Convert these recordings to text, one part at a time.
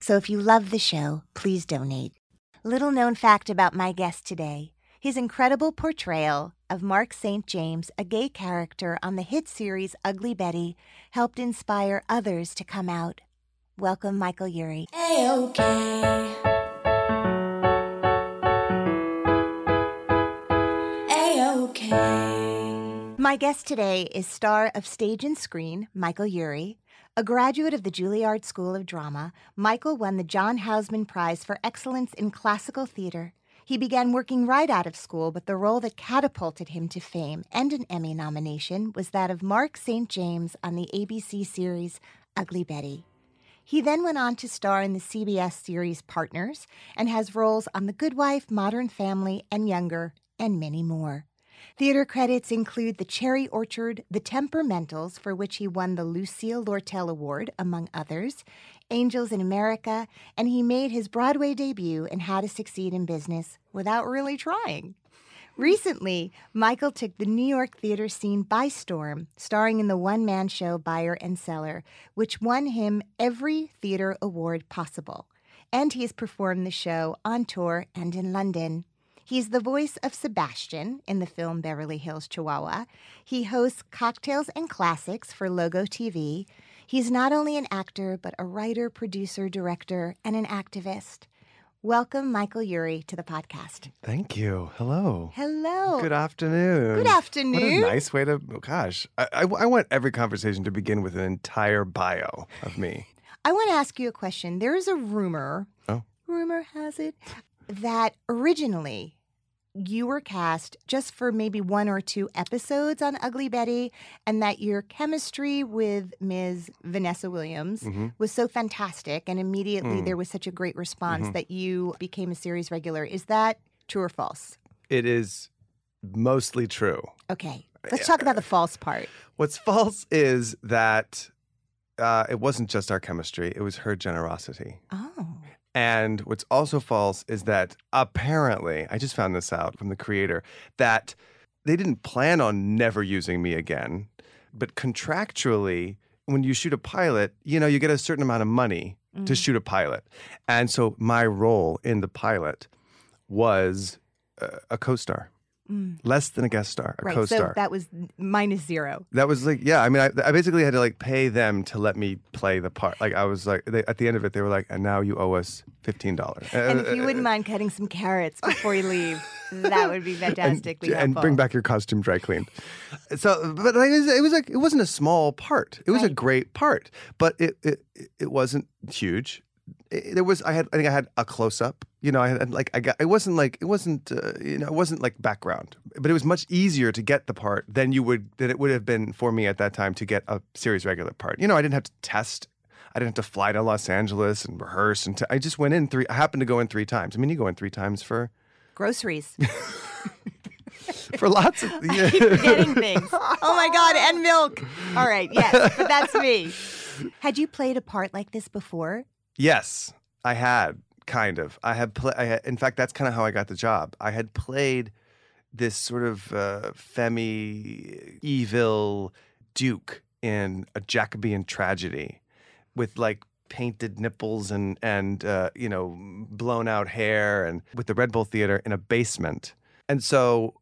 So if you love the show, please donate. Little known fact about my guest today, his incredible portrayal of Marc St. James, a gay character on the hit series Ugly Betty, helped inspire others to come out. Welcome, Michael Urie. A-OK. A-OK. My guest today is star of stage and screen, Michael Urie. A graduate of the Juilliard School of Drama, Michael won the John Houseman Prize for Excellence in Classical Theater. He began working right out of school, but the role that catapulted him to fame and an Emmy nomination was that of Marc St. James on the ABC series Ugly Betty. He then went on to star in the CBS series Partners and has roles on The Good Wife, Modern Family, and Younger, and many more. Theater credits include The Cherry Orchard, The Temperamentals, for which he won the Lucille Lortel Award, among others, Angels in America, and he made his Broadway debut in How to Succeed in Business Without Really Trying. Recently, Michael took the New York theater scene by storm, starring in the one-man show Buyer and Seller, which won him every theater award possible. And he has performed the show on tour and in London. He's the voice of Sebastian in the film Beverly Hills Chihuahua. He hosts Cocktails and Classics for Logo TV. He's not only an actor, but a writer, producer, director, and an activist. Welcome, Michael Urie, to the podcast. Thank you. Hello. Hello. Good afternoon. Good afternoon. What a nice way to, gosh, I want every conversation to begin with an entire bio of me. I want to ask you a question. There is a rumor. Oh. Rumor has it that originally you were cast just for maybe one or two episodes on Ugly Betty, and that your chemistry with Ms. Vanessa Williams was so fantastic, and immediately there was such a great response that you became a series regular. Is that true or false? It is mostly true. Okay. Let's talk about the false part. What's false is that it wasn't just our chemistry. It was her generosity. Oh. And what's also false is that apparently, I just found this out from the creator, that they didn't plan on never using me again. But contractually, when you shoot a pilot, you know, you get a certain amount of money to shoot a pilot. And so my role in the pilot was a co-star. Less than a guest star, a co-star. So that was minus zero. That was like, yeah, I mean, I basically had to like pay them to let me play the part. Like I was like, at the end of it, they were like, and now you owe us $15. And if you wouldn't mind cutting some carrots before you leave, that would be fantastically helpful. And bring back your costume dry cleaned. So, but it was like, it wasn't a small part. It was a great part, but it wasn't huge. there was, I think I had a close up, you know, it wasn't like background, but it was much easier to get the part than it would have been for me at that time to get a series regular part. You know, I didn't have to test. I didn't have to fly to Los Angeles and rehearse. And I just went in three. I happened to go in three times. I mean, you go in three times for groceries. For lots of, yeah. I keep forgetting things. Oh my God, and milk. All right, yes, but that's me. Had you played a part like this before? Yes, I had, kind of. In fact, that's kind of how I got the job. I had played this sort of femme, evil duke in a Jacobean tragedy with like painted nipples and you know, blown out hair, and with the Red Bull Theater in a basement. And so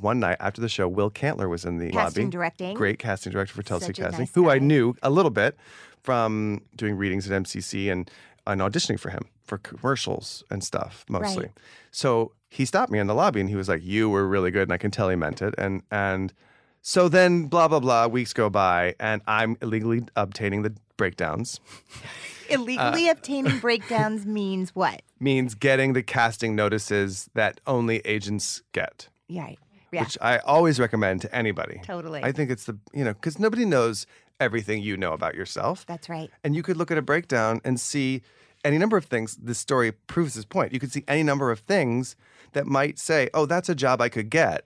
one night after the show, Will Cantler was in the casting lobby. Directing. Great casting director for Telsey Casting, nice who I knew a little bit from doing readings at MCC and auditioning for him for commercials and stuff mostly. Right. So he stopped me in the lobby and he was like, "You were really good," and I can tell he meant it. And so then blah, blah, blah, weeks go by and I'm illegally obtaining the breakdowns. Illegally obtaining breakdowns means what? Means getting the casting notices that only agents get. Yeah. Yeah. Which I always recommend to anybody. Totally. I think it's because nobody knows everything you know about yourself. That's right. And you could look at a breakdown and see any number of things. This story proves this point. You could see any number of things that might say, oh, that's a job I could get.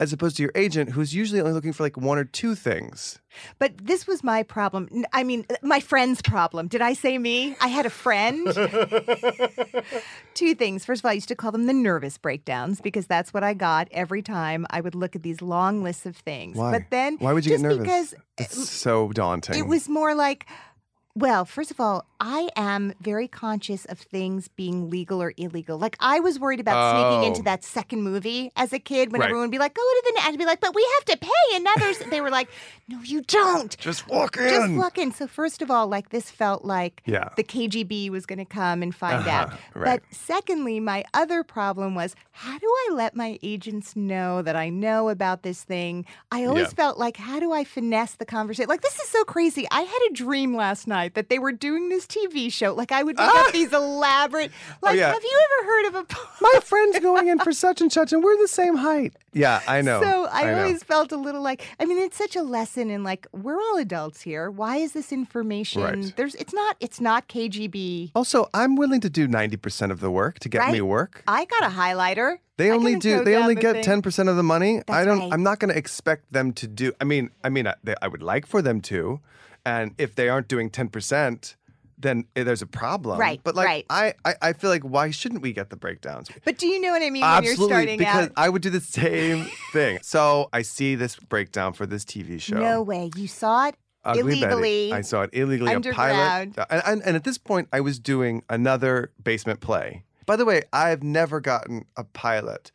As opposed to your agent, who's usually only looking for like one or two things. But this was my problem. I mean, my friend's problem. Did I say me? I had a friend. Two things. First of all, I used to call them the nervous breakdowns because that's what I got every time I would look at these long lists of things. Why? But then, why would you get nervous? Because it's so daunting. It was more like, well, first of all, I am very conscious of things being legal or illegal. Like, I was worried about sneaking into that second movie as a kid when everyone would be like, go to the net. I'd be like, but we have to pay. And others, they were like, no, you don't. Just walk in. So first of all, like, this felt like the KGB was going to come and find out. Right. But secondly, my other problem was, how do I let my agents know that I know about this thing? I always felt like, how do I finesse the conversation? Like, this is so crazy. I had a dream last night that they were doing this TV show. Like, I would make up these elaborate... Like, have you ever heard of a... My friend's going in for such and such, and we're the same height. Yeah, I know. So I always felt a little like... I mean, it's such a lesson in, like, we're all adults here. Why is this information... Right. It's not KGB. Also, I'm willing to do 90% of the work to get me work. I got a highlighter. They only get 10% of the money. I'm not going to expect them to do... I would like for them to... And if they aren't doing 10%, then there's a problem. Right, but like, right. I feel like, why shouldn't we get the breakdowns? But do you know what I mean? Absolutely, when you're starting out? Absolutely, because I would do the same thing. So I see this breakdown for this TV show. No way. You saw it illegally. Betty. I saw it illegally. Underground. A pilot. And at this point, I was doing another basement play. By the way, I've never gotten a pilot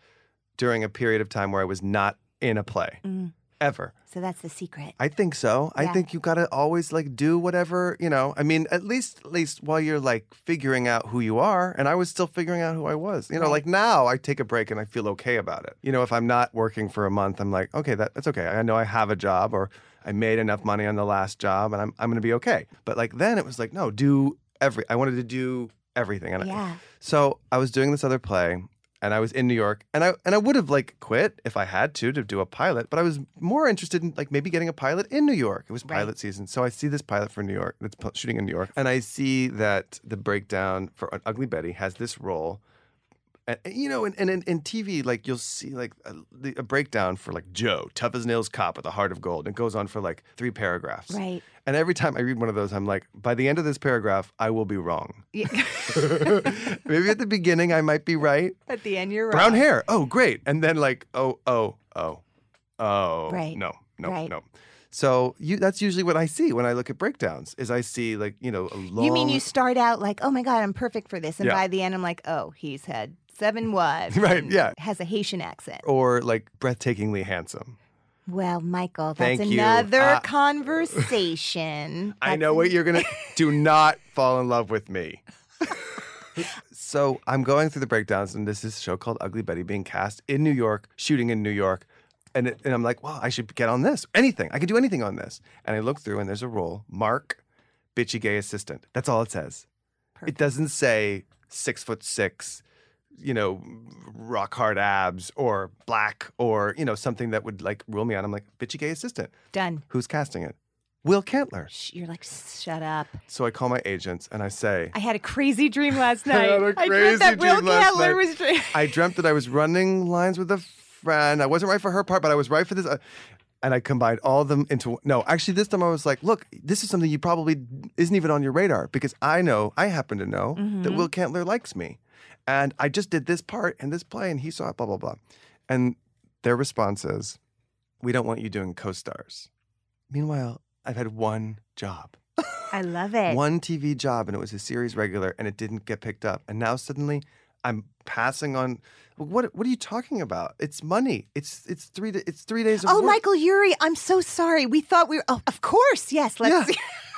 during a period of time where I was not in a play. Mm. Ever. So that's the secret. I think so. Yeah. I think you got to always like do whatever, you know. I mean, at least while you're like figuring out who you are, and I was still figuring out who I was. You know, like now I take a break and I feel okay about it. You know, if I'm not working for a month, I'm like, okay, that's okay. I know I have a job, or I made enough money on the last job, and I'm going to be okay. But like then it was like, no, I wanted to do everything. And so I was doing this other play. And I was in New York, and I would have like quit if I had to do a pilot, but I was more interested in like maybe getting a pilot in New York. It was pilot season, so I see this pilot for New York that's shooting in New York, and I see that the breakdown for Ugly Betty has this role, and you know, and in TV, like you'll see like a breakdown for like Joe, tough as nails cop with a heart of gold, and it goes on for like 3 paragraphs. Right. And every time I read one of those, I'm like, by the end of this paragraph, I will be wrong. Yeah. Maybe at the beginning, I might be right. At the end, you're right. Brown hair. Oh, great. And then like, oh. Right. No. So that's usually what I see when I look at breakdowns is I see like, you know, a long... You mean you start out like, oh, my God, I'm perfect for this. And by the end, I'm like, oh, he's had 7 wives. Right, yeah. Has a Haitian accent. Or like breathtakingly handsome. Well, Michael, that's another conversation. I know what you're going to... Do not fall in love with me. So I'm going through the breakdowns, and this is a show called Ugly Betty being cast in New York, shooting in New York. And I'm like, well, I should get on this. Anything. I could do anything on this. And I look through, and there's a role, Marc, bitchy gay assistant. That's all it says. Perfect. It doesn't say 6'6", you know, rock hard abs or black or, you know, something that would like rule me out. I'm like, bitchy gay assistant. Done. Who's casting it? Will Cantler. You're like, shut up. So I call my agents and I say, I had a crazy dream last night. I dreamt that I was running lines with a friend. I wasn't right for her part, but I was right for this. And I combined all of them into, no, actually this time I was like, look, this is something you probably isn't even on your radar because I happen to know mm-hmm. that Will Cantler likes me. And I just did this part in this play and he saw it, blah, blah, blah. And their response is, we don't want you doing co-stars. Meanwhile, I've had one job. I love it. One TV job, and it was a series regular and it didn't get picked up. And now suddenly I'm passing on. What are you talking about? It's money. It's three days. Of work. Michael Urie, I'm so sorry. We thought we were. Oh, of course, yes. Let's. Yeah.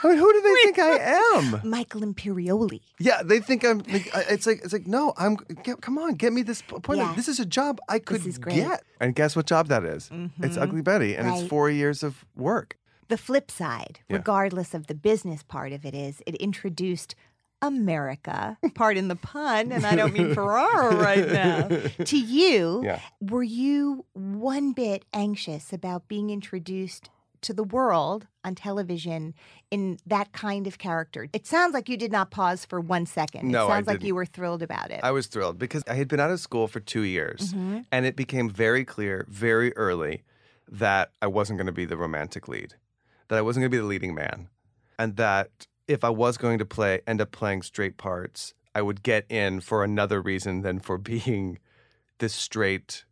I mean, who do they think I am? Michael Imperioli. Yeah, they think I'm. Like, it's like no. Come on, get me this appointment. Yeah. This is a job I could get. And guess what job that is? Mm-hmm. It's Ugly Betty, and it's 4 years of work. The flip side, regardless of the business part of it, is it introduced America, pardon the pun, and I don't mean Ferrara right now, to you. Yeah. Were you one bit anxious about being introduced to the world on television in that kind of character? It sounds like you did not pause for 1 second. No, I didn't. It sounds like you were thrilled about it. I was thrilled because I had been out of school for 2 years, mm-hmm. and it became very clear very early that I wasn't going to be the romantic lead. That I wasn't going to be the leading man, and that if I was going to end up playing straight parts, I would get in for another reason than for being this straight,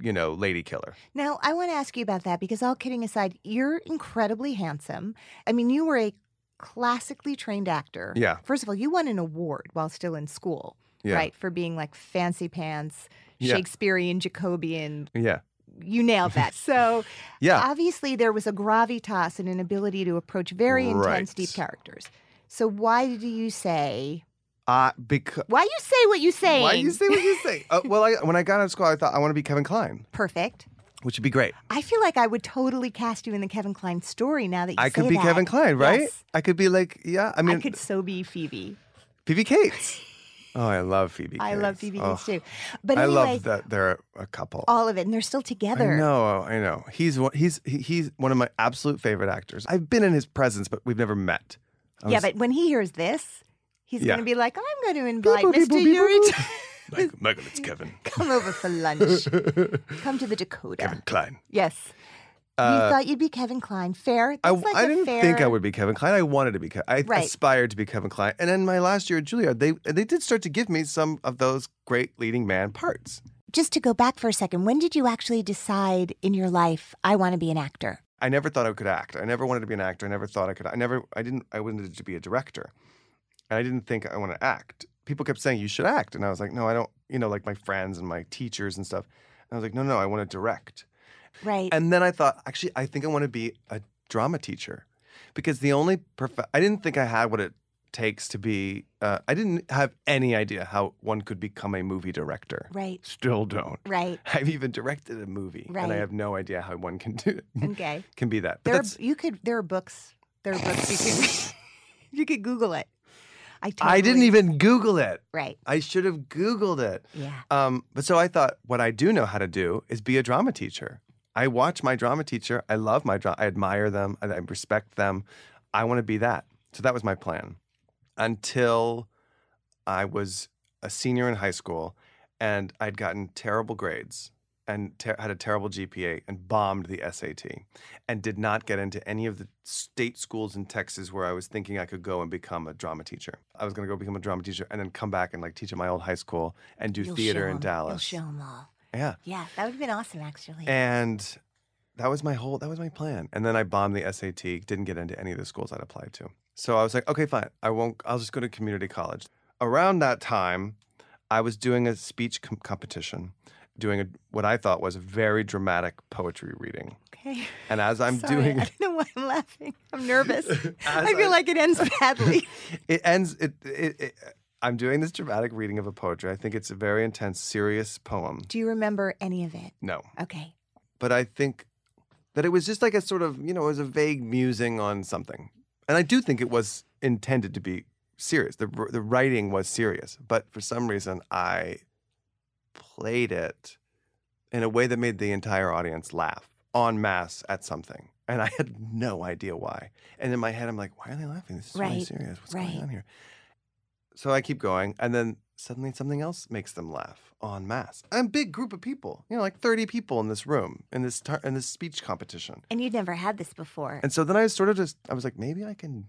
you know, lady killer. Now, I want to ask you about that because all kidding aside, you're incredibly handsome. I mean, you were a classically trained actor. Yeah. First of all, you won an award while still in school, right, for being like fancy pants, Shakespearean, Jacobean. Yeah. You nailed that. So obviously there was a gravitas and an ability to approach very intense, deep characters. So why do you say? Why you say what you say? Why you say what you say? When I got out of school, I thought I want to be Kevin Kline. Perfect. Which would be great. I feel like I would totally cast you in the Kevin Kline story now that you say that. I could be Kevin Kline, right? Yes. I could be like, I mean. I could so be Phoebe. Phoebe Cates. Oh, I love Phoebe Cates. I love Phoebe Cates, too. But anyway, I love that they're a couple. All of it, and they're still together. I know. He's one of my absolute favorite actors. I've been in his presence, but we've never met. But when he hears this, he's going to be like, I'm going to invite Mr. Urie. Michael, it's Kevin. Come over for lunch. Come to the Dakota. Kevin Kline. Yes. You thought you'd be Kevin Kline. Fair. I didn't think I would be Kevin Kline. I wanted to be Kevin. I aspired to be Kevin Kline. And then my last year at Juilliard, they did start to give me some of those great leading man parts. Just to go back for a second, when did you actually decide in your life, I want to be an actor? I never thought I could act. I never wanted to be an actor. I never thought I could. I wanted to be a director. And I didn't think I want to act. People kept saying, you should act. And I was like, no, I don't, you know, like my friends and my teachers and stuff. And I was like, no, I want to direct. Right. And then I thought, actually, I think I want to be a drama teacher because I didn't think I had what it takes to be, I didn't have any idea how one could become a movie director. Right. Still don't. Right. I've even directed a movie. Right. And I have no idea how one can do it. Okay. Can be that. There are books you could Google it. I didn't even Google it. Right. I should have Googled it. Yeah. But so I thought what I do know how to do is be a drama teacher. I watch my drama teacher. I love my drama. I admire them. I respect them. I want to be that. So that was my plan until I was a senior in high school and I'd gotten terrible grades and had a terrible GPA and bombed the SAT and did not get into any of the state schools in Texas where I was thinking I could go and become a drama teacher. I was going to go become a drama teacher and then come back and like teach at my old high school and do theater in Dallas. You'll show them all. Yeah. Yeah, that would have been awesome, actually. And that was my plan. And then I bombed the SAT, didn't get into any of the schools I'd applied to. So I was like, okay, fine. I'll just go to community college. Around that time, I was doing a speech competition, doing what I thought was a very dramatic poetry reading. Okay. And as I'm doing... I don't know why I'm laughing. I'm nervous. I feel like it ends badly. It ends... I'm doing this dramatic reading of a poetry. I think it's a very intense, serious poem. Do you remember any of it? No. Okay. But I think that it was just like a sort of, you know, it was a vague musing on something. And I do think it was intended to be serious. The writing was serious, but for some reason I played it in a way that made the entire audience laugh en masse at something. And I had no idea why. And in my head, I'm like, why are they laughing? This is really serious. What's going on here? So I keep going. And then suddenly something else makes them laugh en masse. I'm a big group of people, you know, like 30 people in this room, in this speech competition. And you'd never had this before. And so then I sort of just, I was like, maybe I can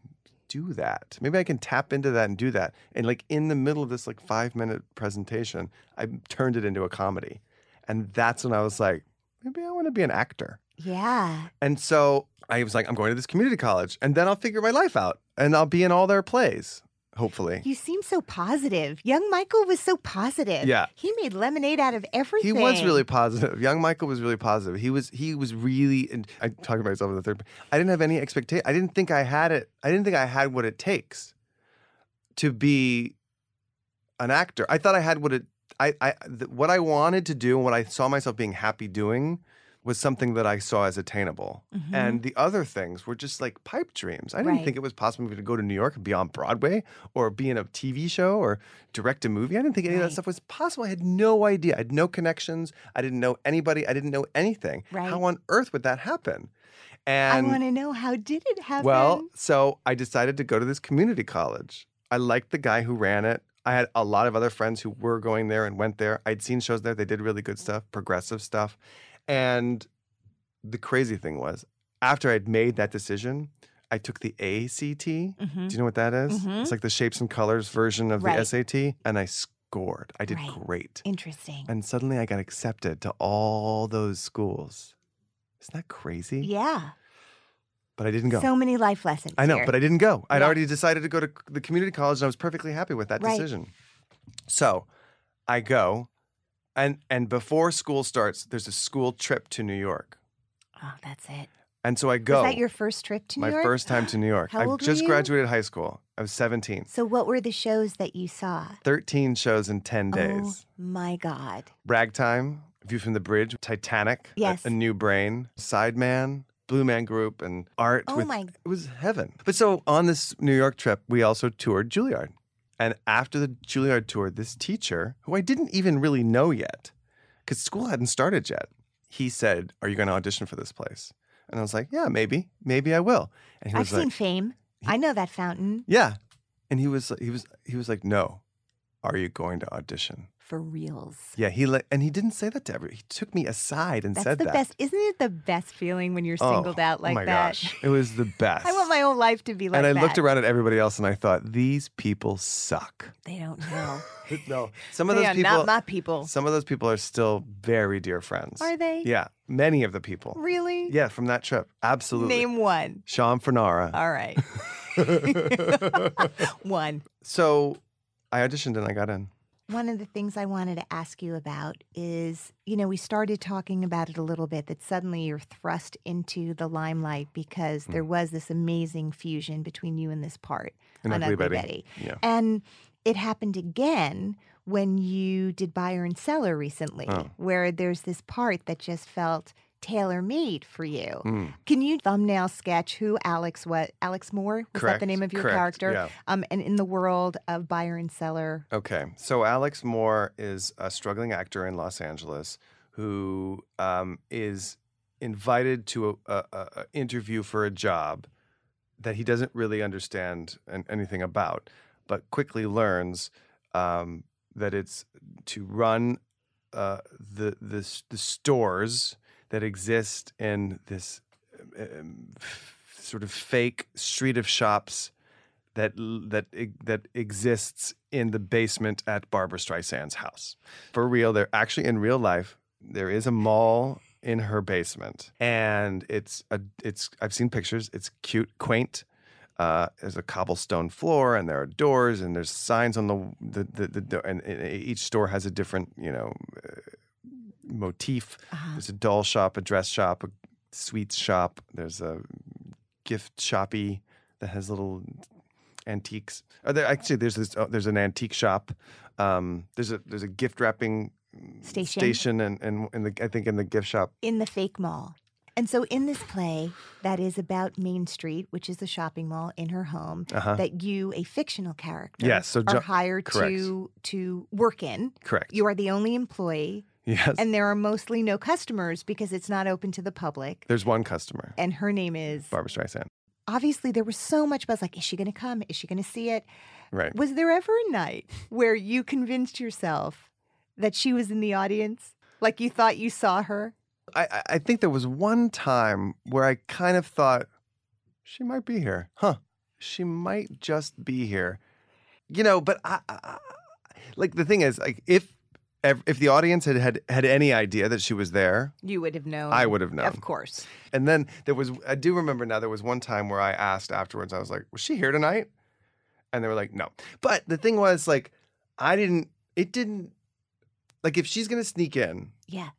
do that. Maybe I can tap into that and do that. And like in the middle of this like 5-minute presentation, I turned it into a comedy. And that's when I was like, maybe I want to be an actor. Yeah. And so I was like, I'm going to this community college, and then I'll figure my life out, and I'll be in all their plays, hopefully. You seem so positive. Young Michael was so positive. Yeah. He made lemonade out of everything. He was really positive. Young Michael was really positive. He was really, and I talk about myself in the third, I didn't have any expectation. I didn't think I had it. I didn't think I had what it takes to be an actor. I thought I had what I wanted to do and what I saw myself being happy doing was something that I saw as attainable. Mm-hmm. And the other things were just like pipe dreams. I didn't think it was possible to go to New York and be on Broadway or be in a TV show or direct a movie. I didn't think any of that stuff was possible. I had no idea. I had no connections. I didn't know anybody. I didn't know anything. Right. How on earth would that happen? And I want to know, how did it happen? Well, so I decided to go to this community college. I liked the guy who ran it. I had a lot of other friends who were going there and went there. I'd seen shows there. They did really good stuff, progressive stuff. And the crazy thing was, after I'd made that decision, I took the ACT. Mm-hmm. Do you know what that is? Mm-hmm. It's like the shapes and colors version of the SAT. And I scored. I did great. Interesting. And suddenly I got accepted to all those schools. Isn't that crazy? Yeah. But I didn't go. So many life lessons. I know, but I didn't go. I'd already decided to go to the community college, and I was perfectly happy with that decision. So I go. And before school starts, there's a school trip to New York. Oh, that's it. And so I go. Was that your first trip to New York? My first time to New York. How old were you? I just graduated high school. I was 17. So what were the shows that you saw? 13 shows in 10 days. Oh, my God. Ragtime, View from the Bridge, Titanic, A New Brain, Sideman, Blue Man Group, and Art. It was heaven. But so on this New York trip, we also toured Juilliard. And after the Juilliard tour, this teacher, who I didn't even really know yet, because school hadn't started yet, he said, "Are you going to audition for this place?" And I was like, "Yeah, maybe I will." And he was like, "I've seen Fame. I know that fountain." Yeah, and he was like, "No, are you going to audition?" For reals. Yeah, and he didn't say that to everyone. He took me aside and said that. That's the best. Isn't it the best feeling when you're singled out like that? Oh, my gosh. It was the best. I want my own life to be like that. And I looked around at everybody else and I thought, these people suck. They don't know. No. Some of those people. They are not my people. Some of those people are still very dear friends. Are they? Yeah. Many of the people. Really? Yeah, from that trip. Absolutely. Name one. Sean Fernara. All right. One. So I auditioned and I got in. One of the things I wanted to ask you about is, you know, we started talking about it a little bit, that suddenly you're thrust into the limelight because there was this amazing fusion between you and this part on Ugly Betty. Yeah. And it happened again when you did Buyer and Seller recently, where there's this part that just felt tailor-made for you. Mm. Can you thumbnail sketch who Alex Moore? Was that the name of your character? Yeah. And in the world of Buyer and Seller. Okay. So Alex Moore is a struggling actor in Los Angeles who is invited to an interview for a job that he doesn't really understand anything about, but quickly learns that it's to run the stores that exist in this sort of fake street of shops that exists in the basement at Barbra Streisand's house. For real, they're actually in real life. There is a mall in her basement, and it's I've seen pictures. It's cute, quaint. There's a cobblestone floor, and there are doors, and there's signs on the and each store has a different, you know, motif. There's a doll shop, a dress shop, a sweets shop. There's a gift shoppy that has little antiques. There's an antique shop. There's a gift wrapping station and I think in the gift shop in the fake mall. And so in this play that is about Main Street, which is the shopping mall in her home, that you, a fictional character, are hired to work in. Correct. You are the only employee. Yes. And there are mostly no customers because it's not open to the public. There's one customer. And her name is? Barbra Streisand. Obviously, there was so much buzz, like, is she going to come? Is she going to see it? Right. Was there ever a night where you convinced yourself that she was in the audience? Like you thought you saw her? I think there was one time where I kind of thought, she might be here. Huh. She might just be here. You know, but I like, the thing is, like, if the audience had any idea that she was there... You would have known. I would have known. Of course. And then there was... I do remember now, there was one time where I asked afterwards, I was like, was she here tonight? And they were like, no. But the thing was, like, I didn't... It didn't... Like, if she's going to sneak in... Yeah.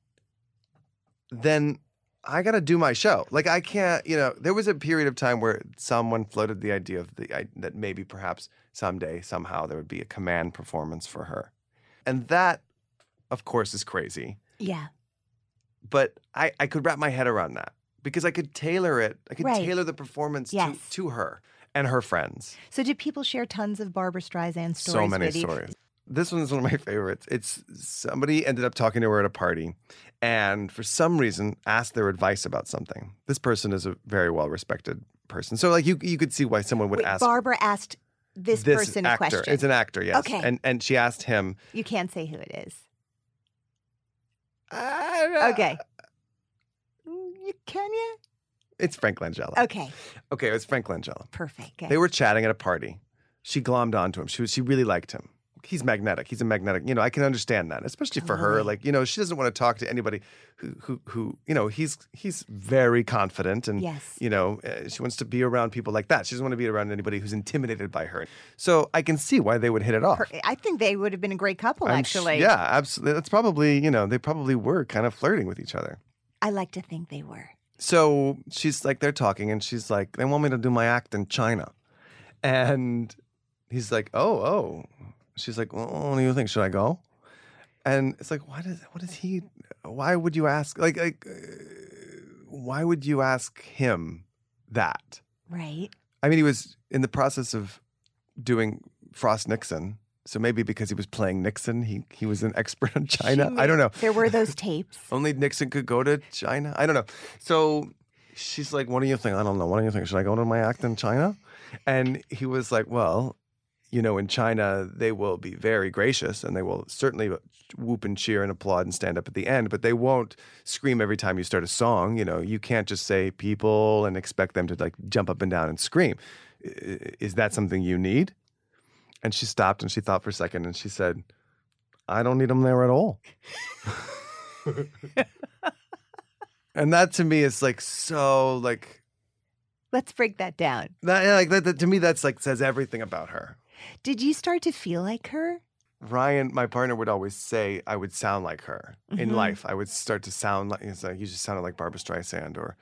Then I got to do my show. Like, I can't... You know, there was a period of time where someone floated the idea of that maybe perhaps someday, somehow, there would be a command performance for her. And that... Of course, is crazy. Yeah. But I could wrap my head around that because I could tailor it. I could tailor the performance to her and her friends. So did people share tons of Barbra Streisand stories? So many stories. This one is one of my favorites. It's somebody ended up talking to her at a party and for some reason asked their advice about something. This person is a very well-respected person. So like you could see why someone would ask. Barbra asked this person actor. A question. It's an actor, yes. Okay. And she asked him. You can't say who it is. Okay. Can you? It's Frank Langella. Okay, it was Frank Langella. Perfect. Okay. They were chatting at a party. She glommed onto him. She really liked him. He's magnetic. He's a magnetic. You know, I can understand that, especially for her. Like, you know, she doesn't want to talk to anybody who you know, he's very confident, and you know, she wants to be around people like that. She doesn't want to be around anybody who's intimidated by her. So I can see why they would hit it off. I think they would have been a great couple, actually. Yeah, absolutely. That's probably, you know, they probably were kind of flirting with each other. I like to think they were. So she's like, they're talking, and she's like, they want me to do my act in China, and he's like, oh. She's like, well, what do you think? Should I go? And it's like, why would you ask? Like, why would you ask him that? Right. I mean, he was in the process of doing Frost Nixon. So maybe because he was playing Nixon, he was an expert on China. I don't know. There were those tapes. Only Nixon could go to China. I don't know. So she's like, what do you think? I don't know. What do you think? Should I go to my act in China? And he was like, well... You know, in China, they will be very gracious and they will certainly whoop and cheer and applaud and stand up at the end, but they won't scream every time you start a song. You know, you can't just say people and expect them to like jump up and down and scream. Is that something you need? And she stopped and she thought for a second and she said, I don't need them there at all. And that to me is like so like. Let's break that down. That, to me, that's like says everything about her. Did you start to feel like her? Ryan, my partner, would always say I would sound like her in life. I would start to sound like, it's like you just sounded like Barbra Streisand, or,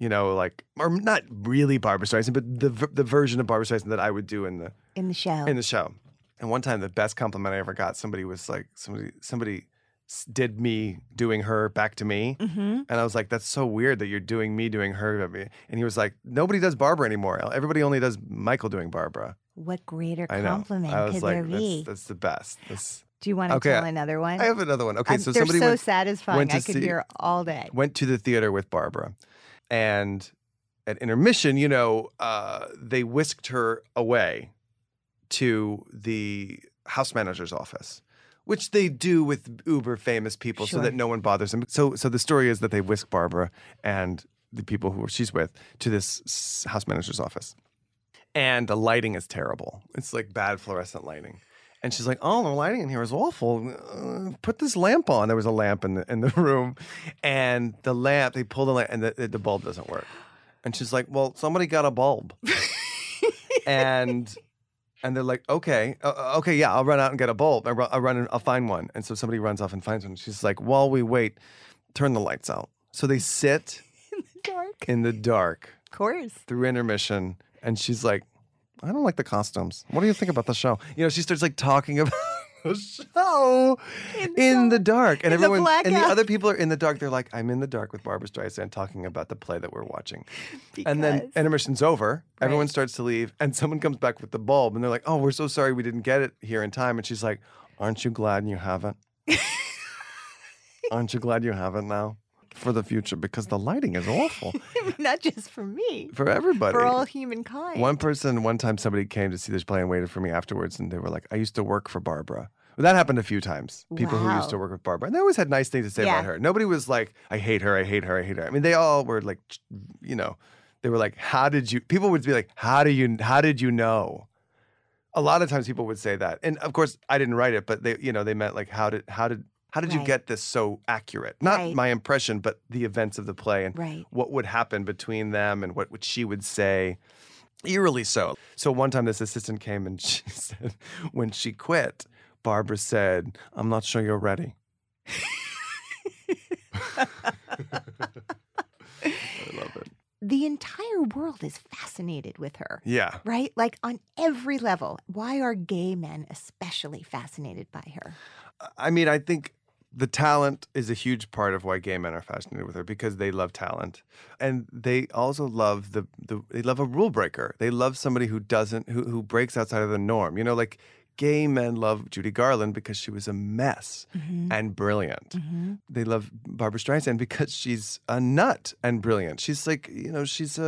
you know, like, or not really Barbra Streisand, but the version of Barbra Streisand that I would do in the show. And one time, the best compliment I ever got, somebody was like, somebody did me doing her back to me, and I was like, that's so weird that you're doing me doing her. And he was like, nobody does Barbra anymore. Everybody only does Michael doing Barbra. What greater compliment could there be? I was like, that's the best. Do you want to tell another one? I have another one. Okay, so somebody they're so satisfying. I could hear all day. Went to the theater with Barbra. And at intermission, you know, they whisked her away to the house manager's office, which they do with uber famous people so that no one bothers them. So the story is that they whisk Barbra and the people who she's with to this house manager's office. And the lighting is terrible. It's like bad fluorescent lighting. And she's like, oh, the lighting in here is awful. Put this lamp on. There was a lamp in the room. And the lamp, they pulled the lamp, and the bulb doesn't work. And she's like, well, somebody got a bulb. And they're like, okay, yeah, I'll run out and get a bulb. I'll find one. And so somebody runs off and finds one. She's like, while we wait, turn the lights out. So they sit in the dark. Of course. Through intermission. And she's like, I don't like the costumes. What do you think about the show? You know, she starts like talking about show in the dark. And everyone, and the other people are in the dark. They're like, I'm in the dark with Barbra Streisand talking about the play that we're watching. Because... And then intermission's over. Right. Everyone starts to leave. And someone comes back with the bulb. And they're like, oh, we're so sorry we didn't get it here in time. And she's like, aren't you glad you haven't? Aren't you glad you haven't now? For the future, because the lighting is awful. Not just for me. For everybody. For all humankind. One time somebody came to see this play and waited for me afterwards, and they were like, I used to work for Barbra. Well, that happened a few times. People who used to work with Barbra. And they always had nice things to say about her. Nobody was like, I hate her, I hate her, I hate her. I mean, they all were like, you know, they were like, people would be like, how did you know? A lot of times people would say that. And of course, I didn't write it, but they, you know, they meant like, how did you get this so accurate? Not my impression, but the events of the play and what would happen between them and what she would say. Eerily so. So one time this assistant came and she said, when she quit, Barbra said, I'm not sure you're ready. I love it. The entire world is fascinated with her. Yeah. Right? Like on every level. Why are gay men especially fascinated by her? I mean, I think the talent is a huge part of why gay men are fascinated with her, because they love talent. And they also love they love a rule breaker. They love somebody who breaks outside of the norm. You know, like gay men love Judy Garland because she was a mess and brilliant. Mm-hmm. They love Barbra Streisand because she's a nut and brilliant. She's like, you know, she's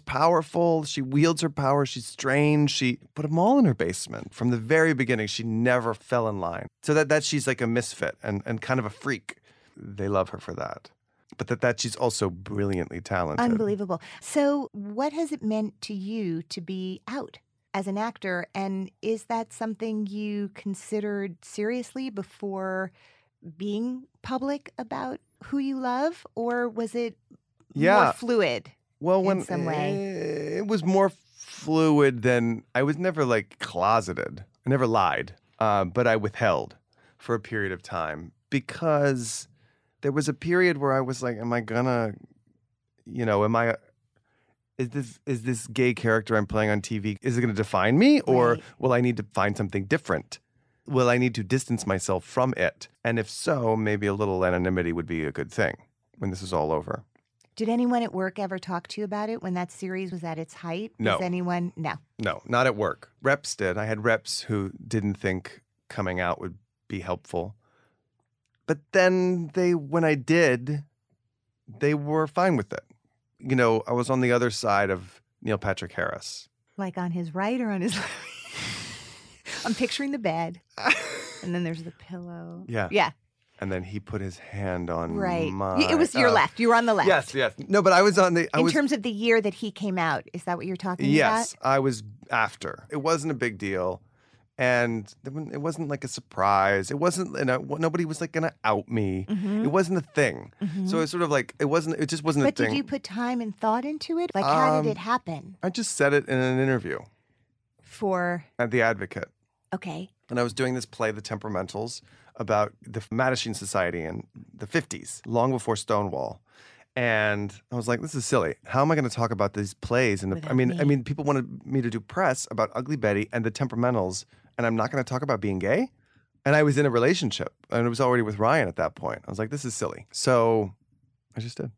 powerful. She wields her power. She's strange. She put them all in her basement from the very beginning. She never fell in line. So that she's like a misfit and kind of a freak. They love her for that. But that she's also brilliantly talented. Unbelievable. So what has it meant to you to be out as an actor? And is that something you considered seriously before being public about who you love? Or was it more fluid? Well, in some way, it was more fluid than I was never like closeted. I never lied, but I withheld for a period of time because there was a period where I was like, is this gay character I'm playing on TV, is it going to define me or will I need to find something different? Will I need to distance myself from it? And if so, maybe a little anonymity would be a good thing when this is all over. Did anyone at work ever talk to you about it when that series was at its height? No. Was anyone? No. No, not at work. Reps did. I had reps who didn't think coming out would be helpful. But then when I did, they were fine with it. You know, I was on the other side of Neil Patrick Harris. Like on his right or on his left? I'm picturing the bed. And then there's the pillow. Yeah. Yeah. And then he put his hand on mine. It was your left. You were on the left. Yes, yes. No, but I was on the... In terms of the year that he came out, is that what you're talking about? Yes, I was after. It wasn't a big deal. And it wasn't like a surprise. It wasn't... nobody was like going to out me. Mm-hmm. It wasn't a thing. Mm-hmm. So it was sort of like... It just wasn't a thing. But did you put time and thought into it? Like, how did it happen? I just said it in an interview. At The Advocate. Okay. And I was doing this play, The Temperamentals, about the Mattachine Society in the 50s, long before Stonewall. And I was like, this is silly. How am I going to talk about these plays? I mean, people wanted me to do press about Ugly Betty and The Temperamentals, and I'm not going to talk about being gay? And I was in a relationship, and it was already with Ryan at that point. I was like, this is silly. So I just did.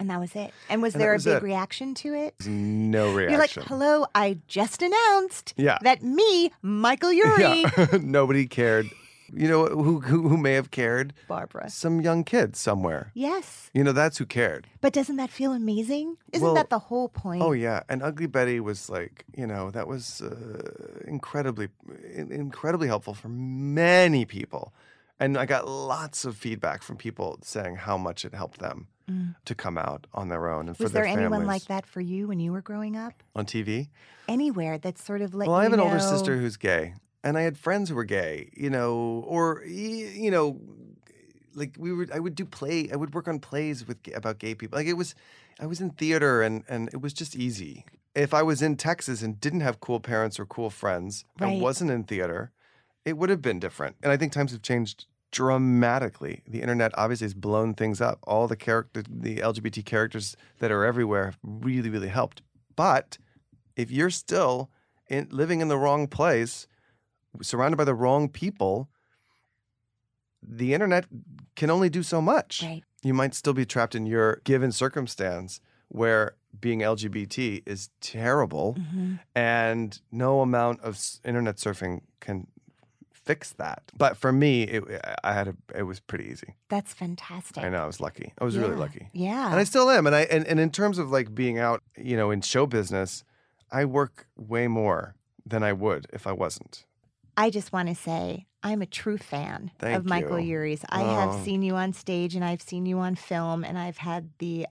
And that was it. And was there a big reaction to it? No reaction. You're like, hello, I just announced that me, Michael Urie. Yeah. Nobody cared. You know who may have cared? Barbra. Some young kid somewhere. Yes. You know, that's who cared. But doesn't that feel amazing? Isn't that the whole point? Oh, yeah. And Ugly Betty was like, you know, that was incredibly helpful for many people. And I got lots of feedback from people saying how much it helped them to come out on their own and for their families. Was there anyone like that for you when you were growing up? On TV? Anywhere that's sort of like, well, I have an older sister who's gay. And I had friends who were gay, you know, or, you know, like I would work on plays about gay people. Like I was in theater and it was just easy. If I was in Texas and didn't have cool parents or cool friends and wasn't in theater, it would have been different. And I think times have changed dramatically. The internet obviously has blown things up. All the LGBT characters that are everywhere have really, really helped. But if you're still living in the wrong place... surrounded by the wrong people, the internet can only do so much. Right. You might still be trapped in your given circumstance where being LGBT is terrible, mm-hmm. and no amount of internet surfing can fix that. But for me, it was pretty easy. That's fantastic. I know, I was lucky. I was really lucky. Yeah. And I still am. And in terms of like being out, you know, in show business, I work way more than I would if I wasn't. I just want to say I'm a true fan of Michael Urie's. I have seen you on stage and I've seen you on film, and I've had the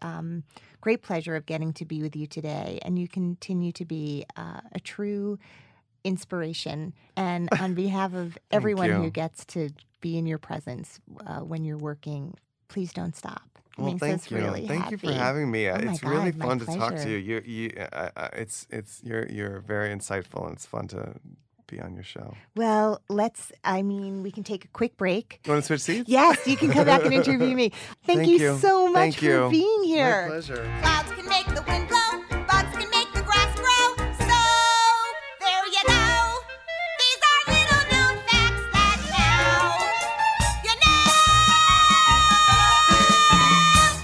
great pleasure of getting to be with you today. And you continue to be a true inspiration. And on behalf of everyone who gets to be in your presence when you're working, please don't stop. Well, thank you. Really thank you for having me. Oh it's God, really fun to talk to you. You're very insightful, and it's fun to be on your show. Well, we can take a quick break. You want to switch seats? Yes, you can come back and interview me. Thank you so much for being here. My pleasure. Clouds can make the wind blow, bugs can make the grass grow. So, there you go. These are little known facts that now you know.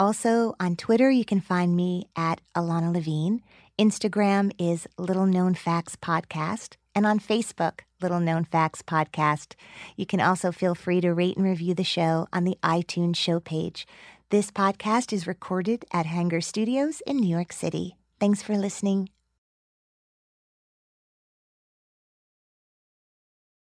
Also, on Twitter, you can find me at Ilana Levine. Instagram is Little Known Facts Podcast. And on Facebook, Little Known Facts Podcast. You can also feel free to rate and review the show on the iTunes show page. This podcast is recorded at Hanger Studios in New York City. Thanks for listening.